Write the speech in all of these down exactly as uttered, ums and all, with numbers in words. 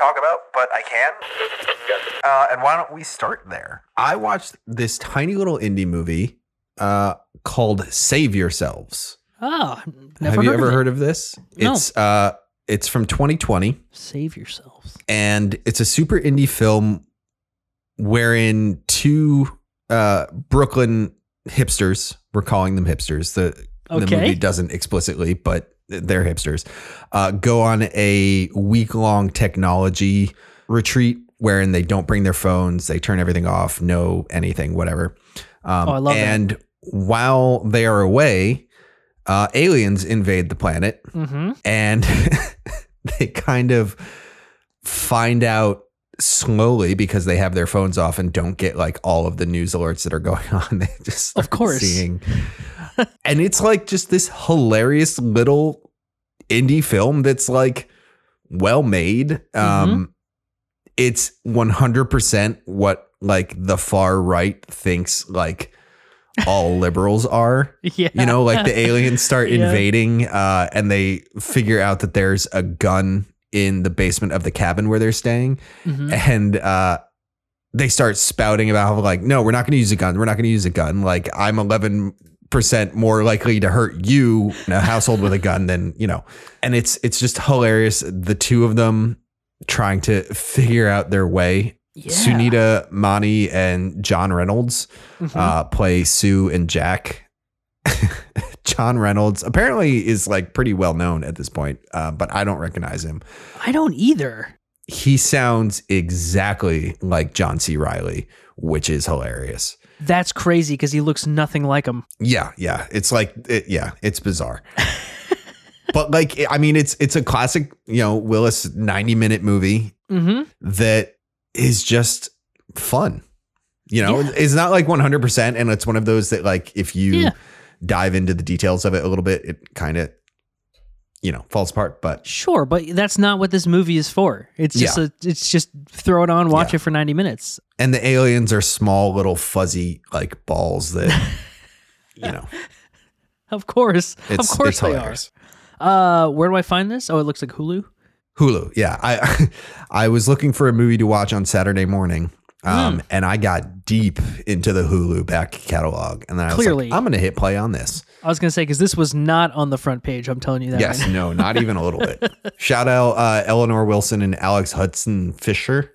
talk about, but I can. Uh, and why don't we start there? I watched this tiny little indie movie uh, called Save Yourselves. Oh, never have you ever heard of this? No. It's uh, it's from twenty twenty. Save Yourselves. And it's a super indie film wherein two uh, Brooklyn hipsters, we're calling them hipsters. The, okay. the movie doesn't explicitly, but they're hipsters, uh, go on a week-long technology retreat wherein they don't bring their phones, they turn everything off, no anything, whatever. Um, oh, I love and that. While they are away, uh, aliens invade the planet, mm-hmm. and they kind of find out slowly because they have their phones off and don't get like all of the news alerts that are going on. They just of course seeing. And it's like just this hilarious little indie film that's like well made. Mm-hmm. Um, it's one hundred percent what like the far right thinks like all liberals are. Yeah. You know, like the aliens start yeah. invading uh, and they figure out that there's a gun in the basement of the cabin where they're staying. Mm-hmm. And uh, they start spouting about how like, no, we're not going to use a gun. We're not going to use a gun. Like I'm eleven percent more likely to hurt you in a household with a gun than, you know, and it's, it's just hilarious. The two of them trying to figure out their way. Yeah. Sunita Mani and John Reynolds mm-hmm. uh, play Sue and Jack. John Reynolds apparently is like pretty well known at this point, uh, but I don't recognize him. I don't either. He sounds exactly like John C. Reilly, which is hilarious. That's crazy because he looks nothing like him. Yeah, yeah. It's like, it, yeah, it's bizarre. But like, I mean, it's it's a classic, you know, Willis ninety minute movie mm-hmm. that is just fun. You know, yeah. it's not like one hundred percent. And it's one of those that like if you yeah. dive into the details of it a little bit, it kind of, you know, falls apart. But sure. But that's not what this movie is for. It's just yeah. a, it's just throw it on, watch yeah. it for ninety minutes. And the aliens are small, little fuzzy like balls that, you know. Of course. It's, of course it's they hilarious. Are. Uh, where do I find this? Oh, it looks like Hulu. Hulu. Yeah. I I was looking for a movie to watch on Saturday morning. Um, mm. And I got deep into the Hulu back catalog. And then I Clearly. was like, I'm going to hit play on this. I was going to say, because this was not on the front page. I'm telling you that. Yes. Right. No, not even a little bit. Shout out uh, Eleanor Wilson and Alex Hudson Fisher,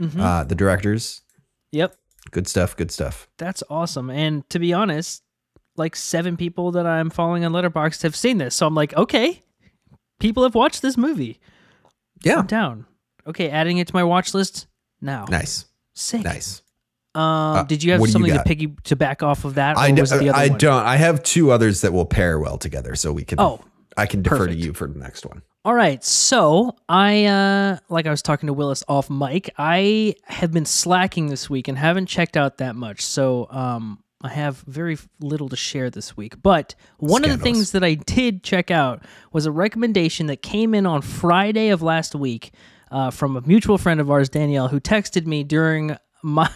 mm-hmm. uh, the directors. Yep. Good stuff. Good stuff. That's awesome. And to be honest, like seven people that I'm following on Letterboxd have seen this. So I'm like, okay, people have watched this movie. Yeah. I'm down. Okay. Adding it to my watch list now. Nice. Sick. Nice. Um, uh, did you have something you to piggy to back off of that? Or I, d- was it the other I one? don't. I have two others that will pair well together, so we can. Oh, I can defer perfect. to you for the next one. All right. So I, uh, like I was talking to Willis off mic, I have been slacking this week and haven't checked out that much. So um, I have very little to share this week. But one Scandals. of the things that I did check out was a recommendation that came in on Friday of last week. Uh, from a mutual friend of ours, Danielle, who texted me during my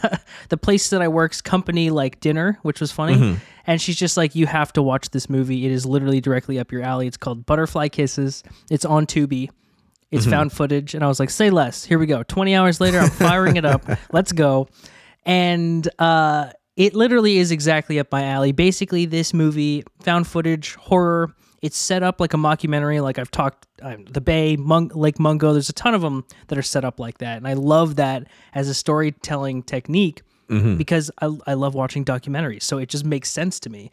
the place that I work's company like dinner, which was funny. Mm-hmm. And she's just like, you have to watch this movie. It is literally directly up your alley. It's called Butterfly Kisses. It's on Tubi. It's mm-hmm. found footage. And I was like, say less. Here we go. twenty hours later, I'm firing it up. Let's go. And uh, it literally is exactly up my alley. Basically, this movie, found footage, horror. It's set up like a mockumentary, like I've talked, um, The Bay, Mung- Lake Mungo. There's a ton of them that are set up like that. And I love that as a storytelling technique mm-hmm. because I, I love watching documentaries. So it just makes sense to me.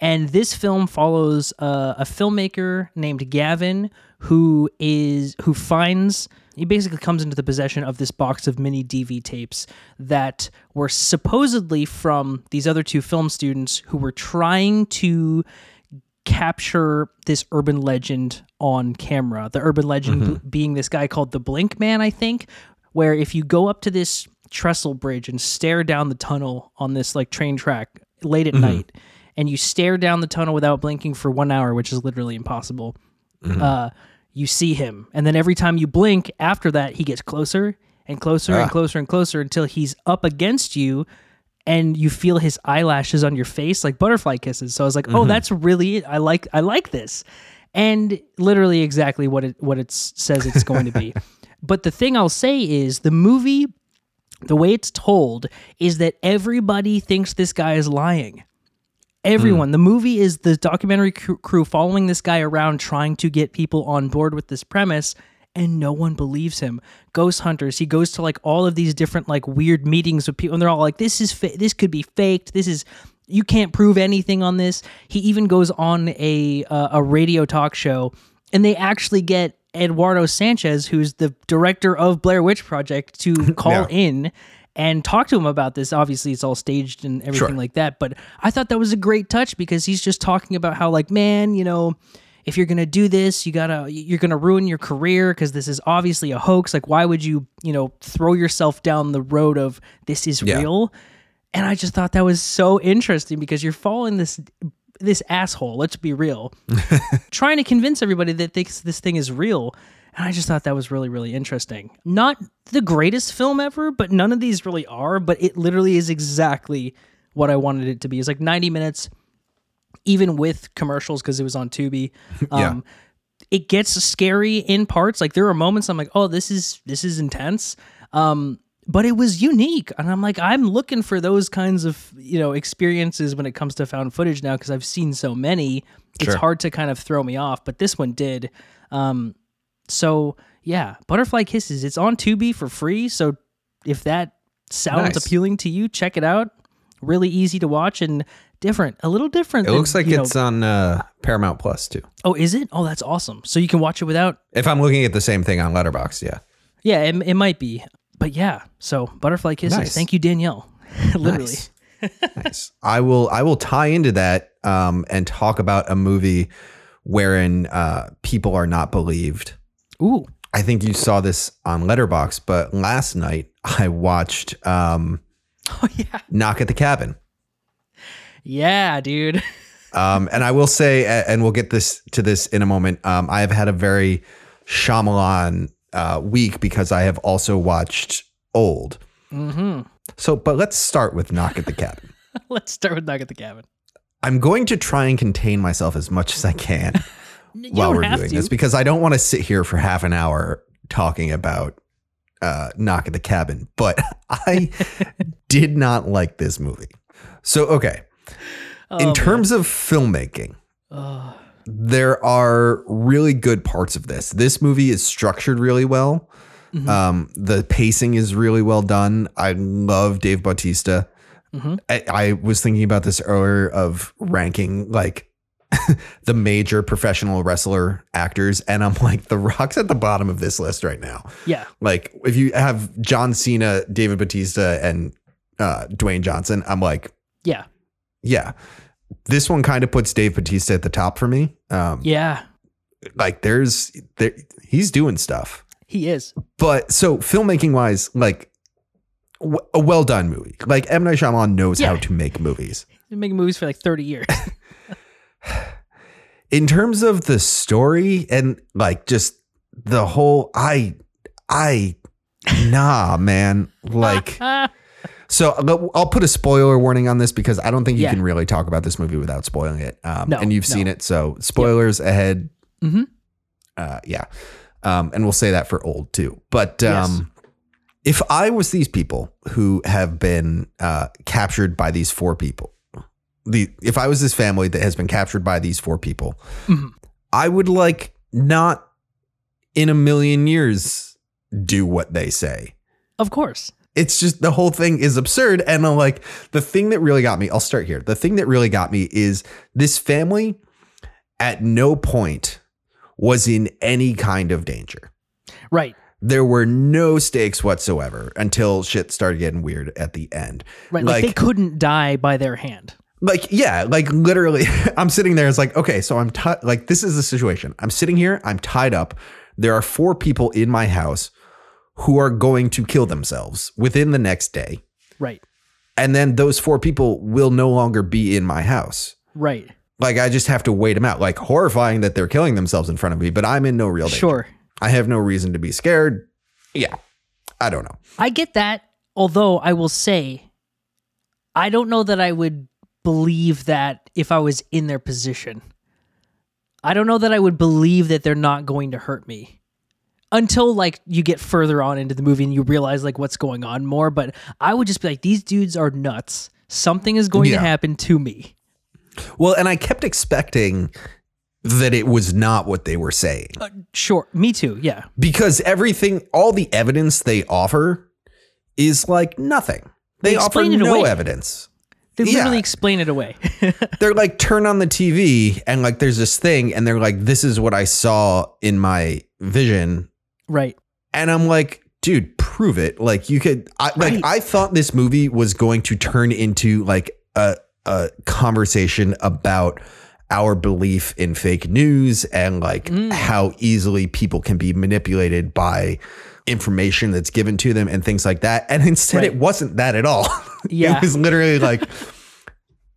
And this film follows uh, a filmmaker named Gavin who is who finds... He basically comes into the possession of this box of mini D V tapes that were supposedly from these other two film students who were trying to... capture this urban legend on camera. The urban legend mm-hmm. b- being this guy called the Blink Man, I think, where if you go up to this trestle bridge and stare down the tunnel on this like train track late at mm-hmm. night, and you stare down the tunnel without blinking for one hour, which is literally impossible, mm-hmm. uh, you see him. And then every time you blink after that, he gets closer and closer ah. and closer and closer until he's up against you and you feel his eyelashes on your face like butterfly kisses. So I was like, oh, mm-hmm. that's really it. I like I like this. And literally exactly what it what it says it's going to be. But the thing I'll say is the movie, the way it's told, is that everybody thinks this guy is lying. Everyone. Mm. The movie is the documentary crew following this guy around trying to get people on board with this premise, and no one believes him. Ghost hunters. He goes to like all of these different like weird meetings with people, and they're all like, this is fa- this could be faked. This is... You can't prove anything on this. He even goes on a uh, a radio talk show, and they actually get Eduardo Sanchez, who's the director of Blair Witch Project, to call yeah. in and talk to him about this. Obviously, it's all staged and everything sure. like that. But I thought that was a great touch because he's just talking about how, like, man, you know, if you're gonna do this, you gotta you're gonna ruin your career because this is obviously a hoax. Like, why would you, you know, throw yourself down the road of this is yeah. real? And I just thought that was so interesting because you're following this this asshole, let's be real, trying to convince everybody that thinks this thing is real. And I just thought that was really, really interesting. Not the greatest film ever, but none of these really are. But it literally is exactly what I wanted it to be. It's like ninety minutes, even with commercials because it was on Tubi. yeah. Um, it gets scary in parts. Like there are moments I'm like, oh, this is this is intense. Um But it was unique, and I'm like, I'm looking for those kinds of, you know, experiences when it comes to found footage now because I've seen so many. It's sure. hard to kind of throw me off, but this one did. Um, so, yeah, Butterfly Kisses. It's on Tubi for free, so if that sounds nice. Appealing to you, check it out. Really easy to watch and different, a little different. It than, looks like it's know. on uh, Paramount Plus, too. Oh, is it? Oh, that's awesome. So you can watch it without... If I'm looking at the same thing on Letterboxd, yeah. Yeah, it, it might be. But yeah, so Butterfly Kisses. Nice. Thank you, Danielle. Literally. Nice. nice. I will I will tie into that um, and talk about a movie wherein uh, people are not believed. Ooh. I think you saw this on Letterboxd, but last night I watched um, oh, yeah. Knock at the Cabin. Yeah, dude. um, and I will say, and we'll get this to this in a moment, um, I have had a very Shyamalan Uh, week because I have also watched Old. Mm-hmm. So, but let's start with Knock at the Cabin. let's start with Knock at the Cabin. I'm going to try and contain myself as much as I can while reviewing this because I don't want to sit here for half an hour talking about uh, Knock at the Cabin, but I did not like this movie. So, okay. Oh, In man. terms of filmmaking, oh. there are really good parts of this. This movie is structured really well. Mm-hmm. Um, the pacing is really well done. I love Dave Bautista. Mm-hmm. I, I was thinking about this earlier of ranking like the major professional wrestler actors. And I'm like, The Rock's at the bottom of this list right now. Yeah. Like if you have John Cena, David Bautista and uh, Dwayne Johnson, I'm like, yeah, yeah. This one kind of puts Dave Bautista at the top for me. Um, yeah. Like there's there, he's doing stuff. He is. But so filmmaking wise, like w- a well done movie. Like M. Night Shyamalan knows yeah. how to make movies. He's been making movies for like thirty years. In terms of the story and like just the whole, I, I, nah, man, like. So I'll put a spoiler warning on this because I don't think you yeah. can really talk about this movie without spoiling it. Um, no, and you've no. seen it. So spoilers yep. ahead. Mm-hmm. Uh, yeah. Um, and we'll say that for Old too. But um, yes. if I was these people who have been uh, captured by these four people, the if I was this family that has been captured by these four people, mm-hmm. I would like not in a million years do what they say. Of course. It's just the whole thing is absurd. And I'm like, the thing that really got me, I'll start here. The thing that really got me is this family at no point was in any kind of danger. Right. There were no stakes whatsoever until shit started getting weird at the end. Right. Like, like they couldn't die by their hand. Like, yeah, like literally I'm sitting there. It's like, okay, so I'm t- like, this is the situation. I'm sitting here. I'm tied up. There are four people in my house who are going to kill themselves within the next day. Right. And then those four people will no longer be in my house. Right. Like I just have to wait them out. Like horrifying that they're killing themselves in front of me, but I'm in no real danger. Sure. I have no reason to be scared. Yeah. I don't know. I get that. Although I will say, I don't know that I would believe that if I was in their position. I don't know that I would believe that they're not going to hurt me. until like you get further on into the movie and you realize like what's going on more. But I would just be like, these dudes are nuts. Something is going yeah. to happen to me. Well, and I kept expecting that it was not what they were saying. Uh, sure. Me too. Yeah. Because everything, all the evidence they offer is like nothing. They, they offer no away. evidence. They literally yeah. explain it away. They're like, turn on the T V and like there's this thing and they're like, this is what I saw in my vision. Right. And I'm like, dude, prove it. Like you could, I, right. like I thought this movie was going to turn into like a, a conversation about our belief in fake news and like mm. how easily people can be manipulated by information that's given to them and things like that. And instead right. it wasn't that at all. Yeah. It was literally like,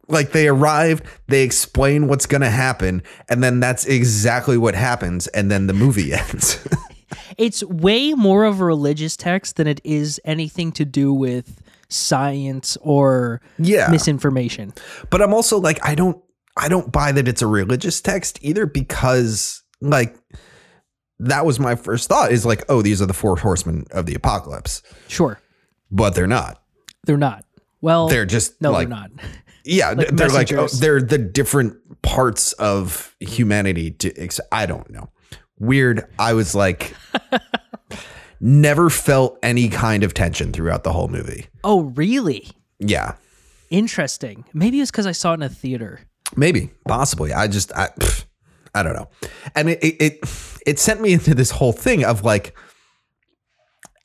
like they arrived, they explain what's going to happen. And then that's exactly what happens. And then the movie ends. It's way more of a religious text than it is anything to do with science or yeah. misinformation. But I'm also like, I don't, I don't buy that it's a religious text either, because like, that was my first thought is like, oh, these are the four horsemen of the apocalypse. Sure. But they're not. They're not. Well, they're just no, like, they're not. Yeah. like they're messengers. like, oh, they're the different parts of humanity to, ex- I don't know. Weird. I was like, never felt any kind of tension throughout the whole movie. Oh, really? Yeah. Interesting. Maybe it's because I saw it in a theater. Maybe. Possibly. I just, I, pff, I don't know. And it, it, it, it sent me into this whole thing of like,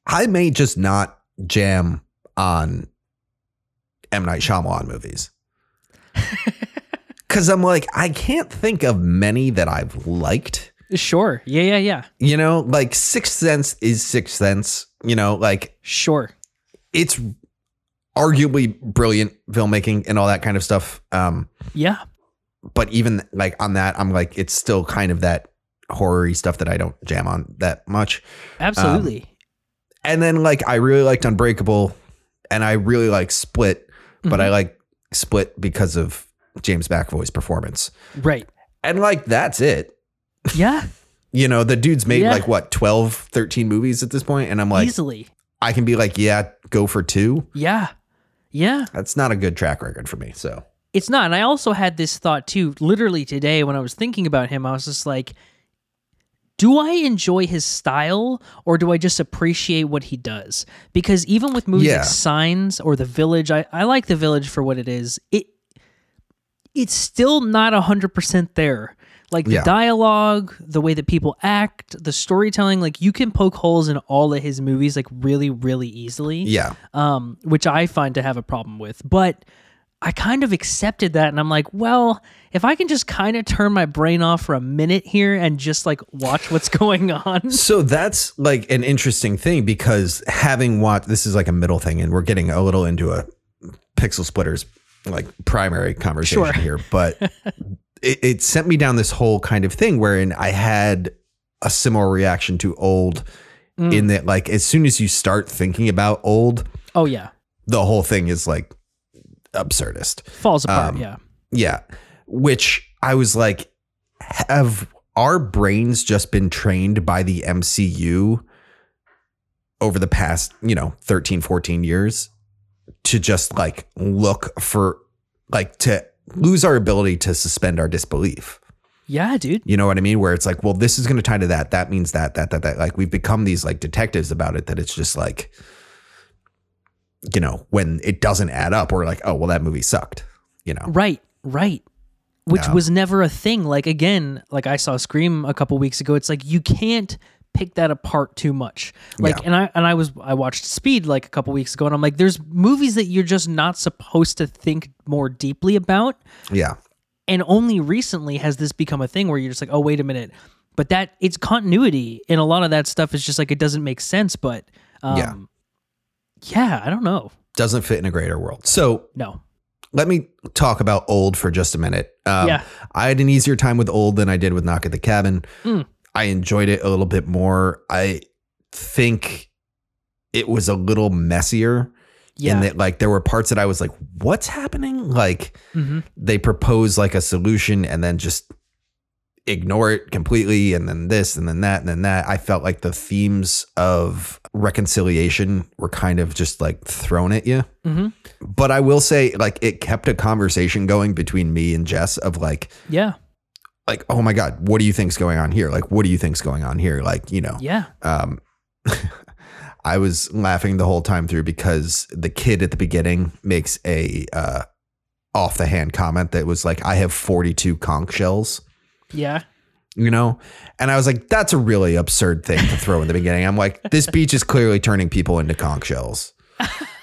I may just not jam on M. Night Shyamalan movies. Cause I'm like, I can't think of many that I've liked. Sure. Yeah, yeah, yeah. You know, like Sixth Sense is Sixth Sense, you know, like sure. It's arguably brilliant filmmaking and all that kind of stuff. Um, yeah. But even like on that, I'm like, it's still kind of that horror-y stuff that I don't jam on that much. Absolutely. Um, and then like, I really liked Unbreakable and I really like Split, but mm-hmm. I like Split because of James McAvoy's performance. Right. And like, that's it. Yeah. You know, the dude's made yeah. like what, twelve, thirteen movies at this point. And I'm like, easily, I can be like, yeah, go for two. Yeah. Yeah. That's not a good track record for me. So it's not. And I also had this thought too, literally today when I was thinking about him, I was just like, do I enjoy his style or do I just appreciate what he does? Because even with movies yeah. like Signs or The Village, I, I like The Village for what it is. It It's still not one hundred percent there. Like the yeah. dialogue, the way that people act, the storytelling, like you can poke holes in all of his movies like really, really easily. Yeah. Um, which I find to have a problem with. But I kind of accepted that and I'm like, well, if I can just kind of turn my brain off for a minute here and just like watch what's going on. So that's like an interesting thing because having watched, this is like a middle thing and we're getting a little into a Pixel Splitters like primary conversation sure. here, but it, it sent me down this whole kind of thing wherein I had a similar reaction to Old mm. in that like, as soon as you start thinking about Old, oh yeah, the whole thing is like, absurdist falls apart. Um, yeah. Yeah. Which I was like, have our brains just been trained by the M C U over the past, you know, thirteen, fourteen years to just like look for like to lose our ability to suspend our disbelief. Yeah, dude. You know what I mean? Where it's like, well, this is going to tie to that. That means that, that, that, that like we've become these like detectives about it, that it's just like, you know, when it doesn't add up, we're like, oh, well, that movie sucked, you know? Right, right. Which no. was never a thing. Like, again, like I saw Scream a couple weeks ago. It's like, you can't pick that apart too much. Like, yeah. and I and I was, I watched Speed like a couple weeks ago and I'm like, there's movies that you're just not supposed to think more deeply about. Yeah. And only recently has this become a thing where you're just like, oh, wait a minute. But that, it's continuity. And a lot of that stuff is just like, it doesn't make sense, but um, yeah. Yeah, I don't know. Doesn't fit in a greater world. So no. Let me talk about Old for just a minute. Um, yeah. I had an easier time with Old than I did with Knock at the Cabin. Mm. I enjoyed it a little bit more. I think it was a little messier. Yeah. In that, like, there were parts that I was like, what's happening? Like, mm-hmm. they propose, like, a solution and then just ignore it completely, and then this, and then that, and then that. I felt like the themes of reconciliation were kind of just like thrown at you. Mm-hmm. But I will say, like, it kept a conversation going between me and Jess of like, yeah, like, oh my God, what do you think's going on here? Like, what do you think's going on here? Like, you know, yeah. Um, I was laughing the whole time through because the kid at the beginning makes a uh, off the hand comment that was like, I have forty-two conch shells. Yeah. You know, and I was like, that's a really absurd thing to throw in the beginning. I'm like, this beach is clearly turning people into conch shells,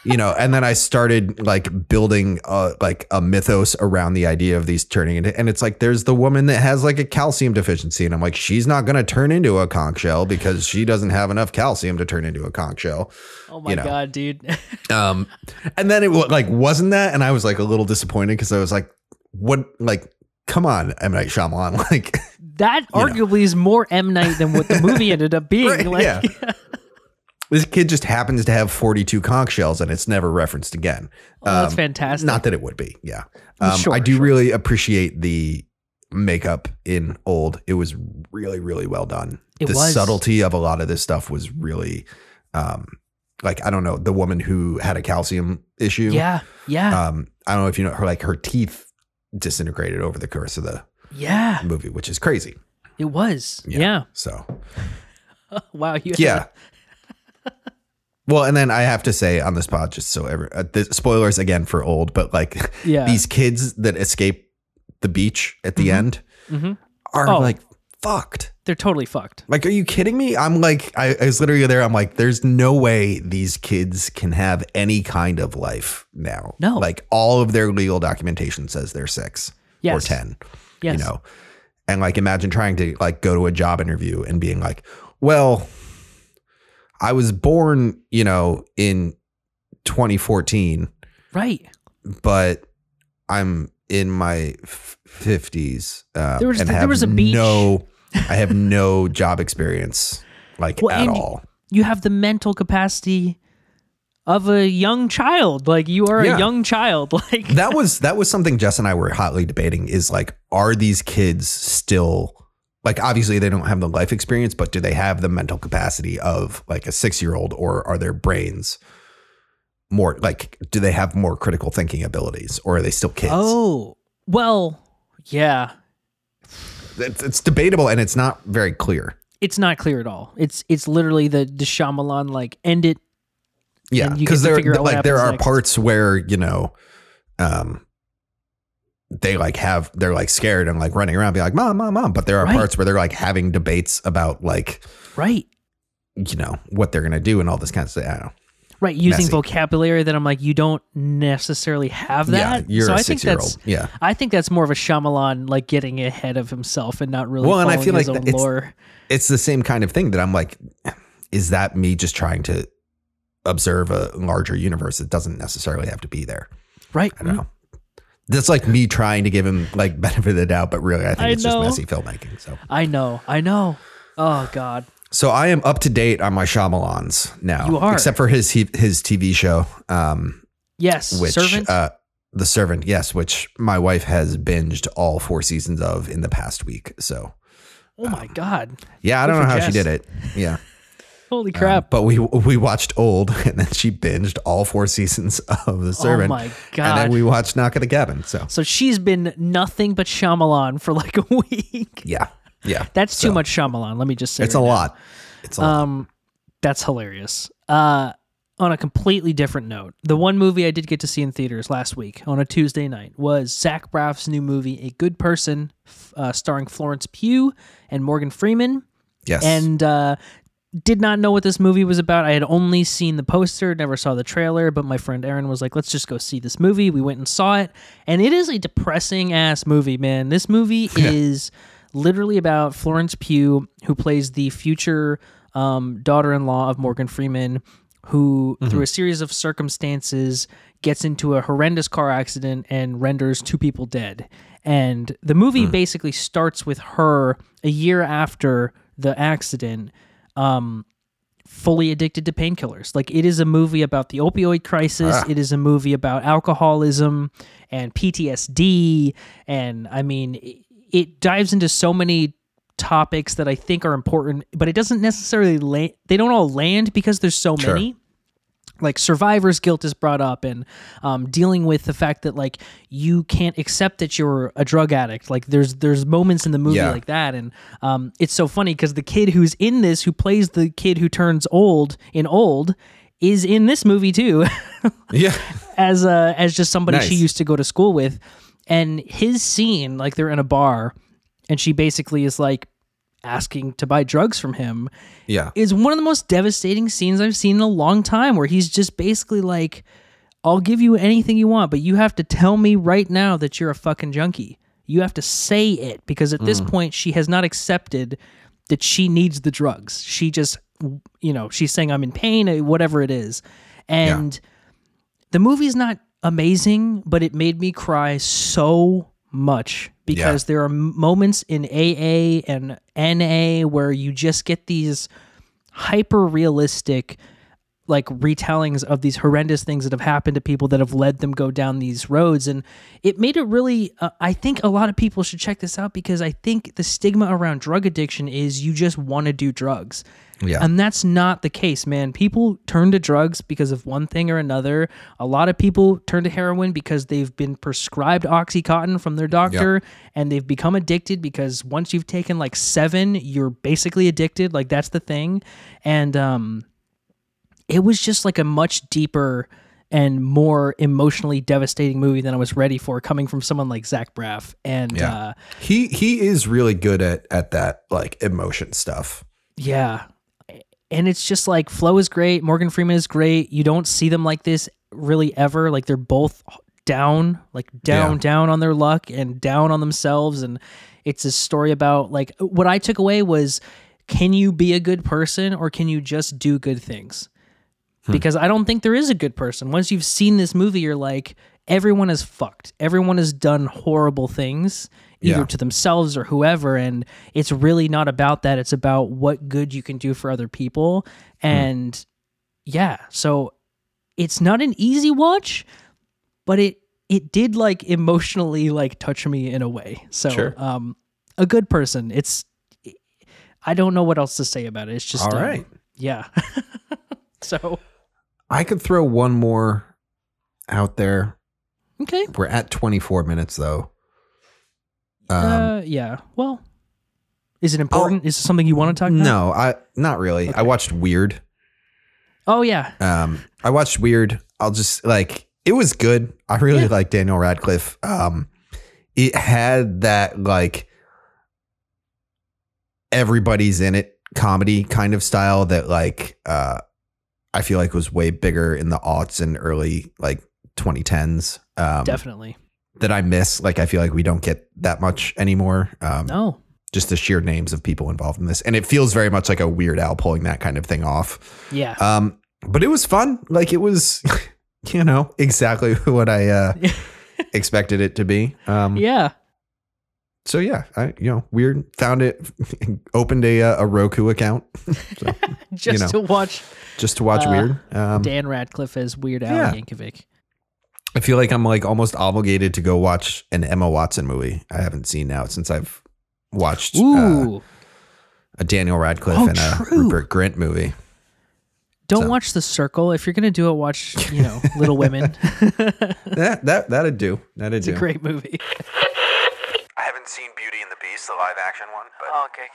you know? And then I started like building a, like a mythos around the idea of these turning into, and it's like, there's the woman that has like a calcium deficiency. And I'm like, she's not going to turn into a conch shell because she doesn't have enough calcium to turn into a conch shell. Oh my you know? God, dude. um, and then it like, wasn't that. And I was like a little disappointed because I was like, what, like, come on, M. Night Shyamalan. Like, that arguably know. is more M. Night than what the movie ended up being. Right, like, yeah. Yeah. This kid just happens to have forty-two conch shells and it's never referenced again. Oh, um, that's fantastic. Not that it would be. Yeah. Um, sure, I do sure. really appreciate the makeup in Old. It was really, really well done. It the was. subtlety of a lot of this stuff was really, um, like, I don't know, the woman who had a calcium issue. Yeah. Yeah. Um, I don't know if you know her, like her teeth disintegrated over the course of the yeah movie, which is crazy. It was. Yeah. yeah. So. Oh, wow. You yeah. A- well, and then I have to say on the spot, just so every uh, the spoilers again for Old, but like yeah. these kids that escape the beach at the mm-hmm. end mm-hmm. are oh. like fucked. They're totally fucked. Like, are you kidding me? I'm like, I, I was literally there. I'm like, there's no way these kids can have any kind of life now. No. Like, all of their legal documentation says they're six yes. or ten, yes. you know? And like, imagine trying to like go to a job interview and being like, well, I was born, you know, in twenty fourteen. Right. But I'm in my fifties. Uh, there was, and there was a beach. No, I have no job experience, like, well, at all. You have the mental capacity of a young child. Like, you are yeah. a young child. Like, that was that was something Jess and I were hotly debating, is like, are these kids still, like, obviously they don't have the life experience, but do they have the mental capacity of like a six-year-old, or are their brains more like, do they have more critical thinking abilities, or are they still kids? Oh, well, yeah. It's debatable, and it's not very clear. It's not clear at all. It's it's literally the, the Shyamalan, like, end it. Yeah, because there like there are next. parts where, you know, um, they like have they're like scared and like running around, be like, mom, mom, mom. But there are right. parts where they're like having debates about like, right, you know, what they're gonna do and all this kind of stuff. I don't know. Right, using messy. vocabulary that I'm like, you don't necessarily have that. Yeah, you're so a I think that's, yeah. I think that's more of a Shyamalan, like, getting ahead of himself and not really well, following and I feel his like own it's, lore. It's the same kind of thing that I'm like, is that me just trying to observe a larger universe that doesn't necessarily have to be there? Right. I don't mm-hmm. know. That's like me trying to give him, like, benefit of the doubt, but really I think I it's know. just messy filmmaking. So I know, I know. Oh, God. So I am up to date on my Shyamalans now. You are. Except for his his T V show. Um, yes, which, Servant. Uh, the Servant, yes, which my wife has binged all four seasons of in the past week. So, oh my um, God. Yeah, I Good don't know how Jess. she did it. Yeah. Holy crap. Uh, but we we watched Old, and then she binged all four seasons of The Servant. Oh my God. And then we watched Knock at the Cabin. So, so she's been nothing but Shyamalan for like a week. Yeah. Yeah, that's so. too much Shyamalan. Let me just say, it's right a now. lot. It's a um, lot. That's hilarious. Uh, on a completely different note, the one movie I did get to see in theaters last week on a Tuesday night was Zach Braff's new movie, A Good Person, uh, starring Florence Pugh and Morgan Freeman. Yes, and uh, did not know what this movie was about. I had only seen the poster, never saw the trailer. But my friend Aaron was like, "Let's just go see this movie." We went and saw it, and it is a depressing ass movie, man. This movie yeah. is. literally about Florence Pugh, who plays the future um, daughter-in-law of Morgan Freeman, who, mm-hmm. through a series of circumstances, gets into a horrendous car accident and renders two people dead. And the movie mm. basically starts with her a year after the accident, um, fully addicted to painkillers. Like, it is a movie about the opioid crisis. Ah. It is a movie about alcoholism and P T S D. And, I mean... It, it dives into so many topics that I think are important, but it doesn't necessarily land. They don't all land because there's so sure. many. Like survivor's guilt is brought up, and um, dealing with the fact that like you can't accept that you're a drug addict. Like there's there's moments in the movie yeah. like that, and um, it's so funny because the kid who's in this, who plays the kid who turns old in Old, is in this movie too. yeah, as uh, as just somebody nice. she used to go to school with, and his scene, like they're in a bar, and she basically is like asking to buy drugs from him yeah is one of the most devastating scenes I've seen in a long time, where he's just basically like, I'll give you anything you want, but you have to tell me right now that you're a fucking junkie. You have to say it, because at mm. this point she has not accepted that she needs the drugs. She just, you know, she's saying I'm in pain, whatever it is. And yeah. the movie's not amazing, but it made me cry so much, because yeah. there are moments in A A and N A where you just get these hyper realistic like retellings of these horrendous things that have happened to people that have led them go down these roads. And it made it really uh, I think a lot of people should check this out, because I think the stigma around drug addiction is you just want to do drugs. Yeah. And that's not the case, man. People turn to drugs because of one thing or another. A lot of people turn to heroin because they've been prescribed OxyContin from their doctor, yeah. and they've become addicted, because once you've taken like seven, you're basically addicted. Like that's the thing. And um, it was just like a much deeper and more emotionally devastating movie than I was ready for, coming from someone like Zach Braff. And yeah. uh, he he is really good at at that like emotion stuff. Yeah. And it's just like, Flo is great. Morgan Freeman is great. You don't see them like this really ever. Like they're both down, like down, yeah. down on their luck and down on themselves. And it's a story about like, what I took away was, can you be a good person, or can you just do good things? Hmm. Because I don't think there is a good person. Once you've seen this movie, you're like, everyone is fucked. Everyone has done horrible things, either yeah. to themselves or whoever. And it's really not about that. It's about what good you can do for other people. And mm. yeah, so it's not an easy watch, but it, it did like emotionally like touch me in a way. So sure. um, A Good Person. It's, I don't know what else to say about it. It's just, all um, right. yeah. So I could throw one more out there. Okay. We're at twenty-four minutes though. Um, uh, yeah. Well, is it important? Oh, is it something you want to talk about? No, I not really. Okay. I watched Weird. Oh yeah. Um, I watched Weird. I'll just like, it was good. I really yeah. like Daniel Radcliffe. Um, it had that like everybody's in it comedy kind of style that like, uh, I feel like was way bigger in the aughts and early like twenty tens. Um, Definitely. That I miss. Like, I feel like we don't get that much anymore. Um, no. Just the sheer names of people involved in this. And it feels very much like a Weird Al pulling that kind of thing off. Yeah. Um, but it was fun. Like it was, you know, exactly what I uh, expected it to be. Um, yeah. So yeah, I, you know, Weird, found it, opened a, a Roku account. So, just you know, to watch. Just to watch uh, Weird. Um, Dan Radcliffe as Weird Al yeah. Yankovic. I feel like I'm like almost obligated to go watch an Emma Watson movie I haven't seen now since I've watched uh, a Daniel Radcliffe oh, and a true. Rupert Grint movie. Don't so. watch The Circle. If you're going to do it, watch, you know, Little Women. that, that, that'd do. That'd it's do. It's a great movie. I haven't seen Beauty and the Beast, the live action one. But. Oh, okay,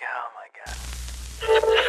oh my God.